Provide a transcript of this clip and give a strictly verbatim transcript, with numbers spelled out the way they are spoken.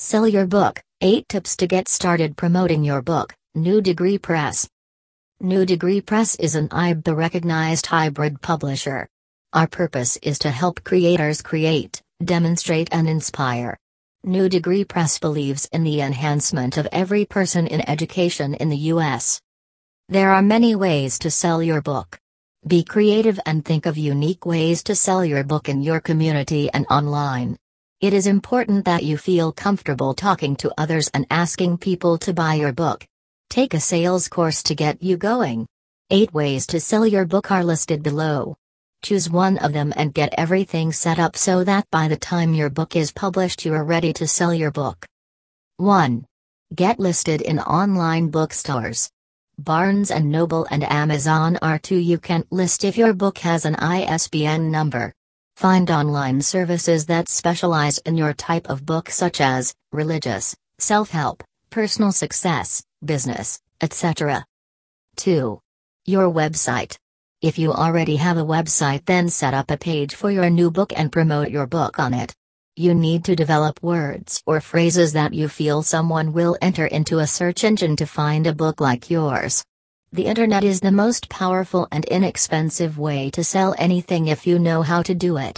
Sell your book, eight tips to get started promoting your book, New Degree Press. New Degree Press is an I S B N recognized hybrid publisher. Our purpose is to help creators create, demonstrate and inspire. New Degree Press believes in the enhancement of every person in education in the U S There are many ways to sell your book. Be creative and think of unique ways to sell your book in your community and online. It is important that you feel comfortable talking to others and asking people to buy your book. Take a sales course to get you going. eight ways to sell your book are listed below. Choose one of them and get everything set up so that by the time your book is published you are ready to sell your book. one. Get listed in online bookstores. Barnes and Noble and Amazon are two you can list if your book has an I S B N number. Find online services that specialize in your type of book such as religious, self-help, personal success, business, et cetera. two. Your website. If you already have a website, then set up a page for your new book and promote your book on it. You need to develop words or phrases that you feel someone will enter into a search engine to find a book like yours. The internet is the most powerful and inexpensive way to sell anything if you know how to do it.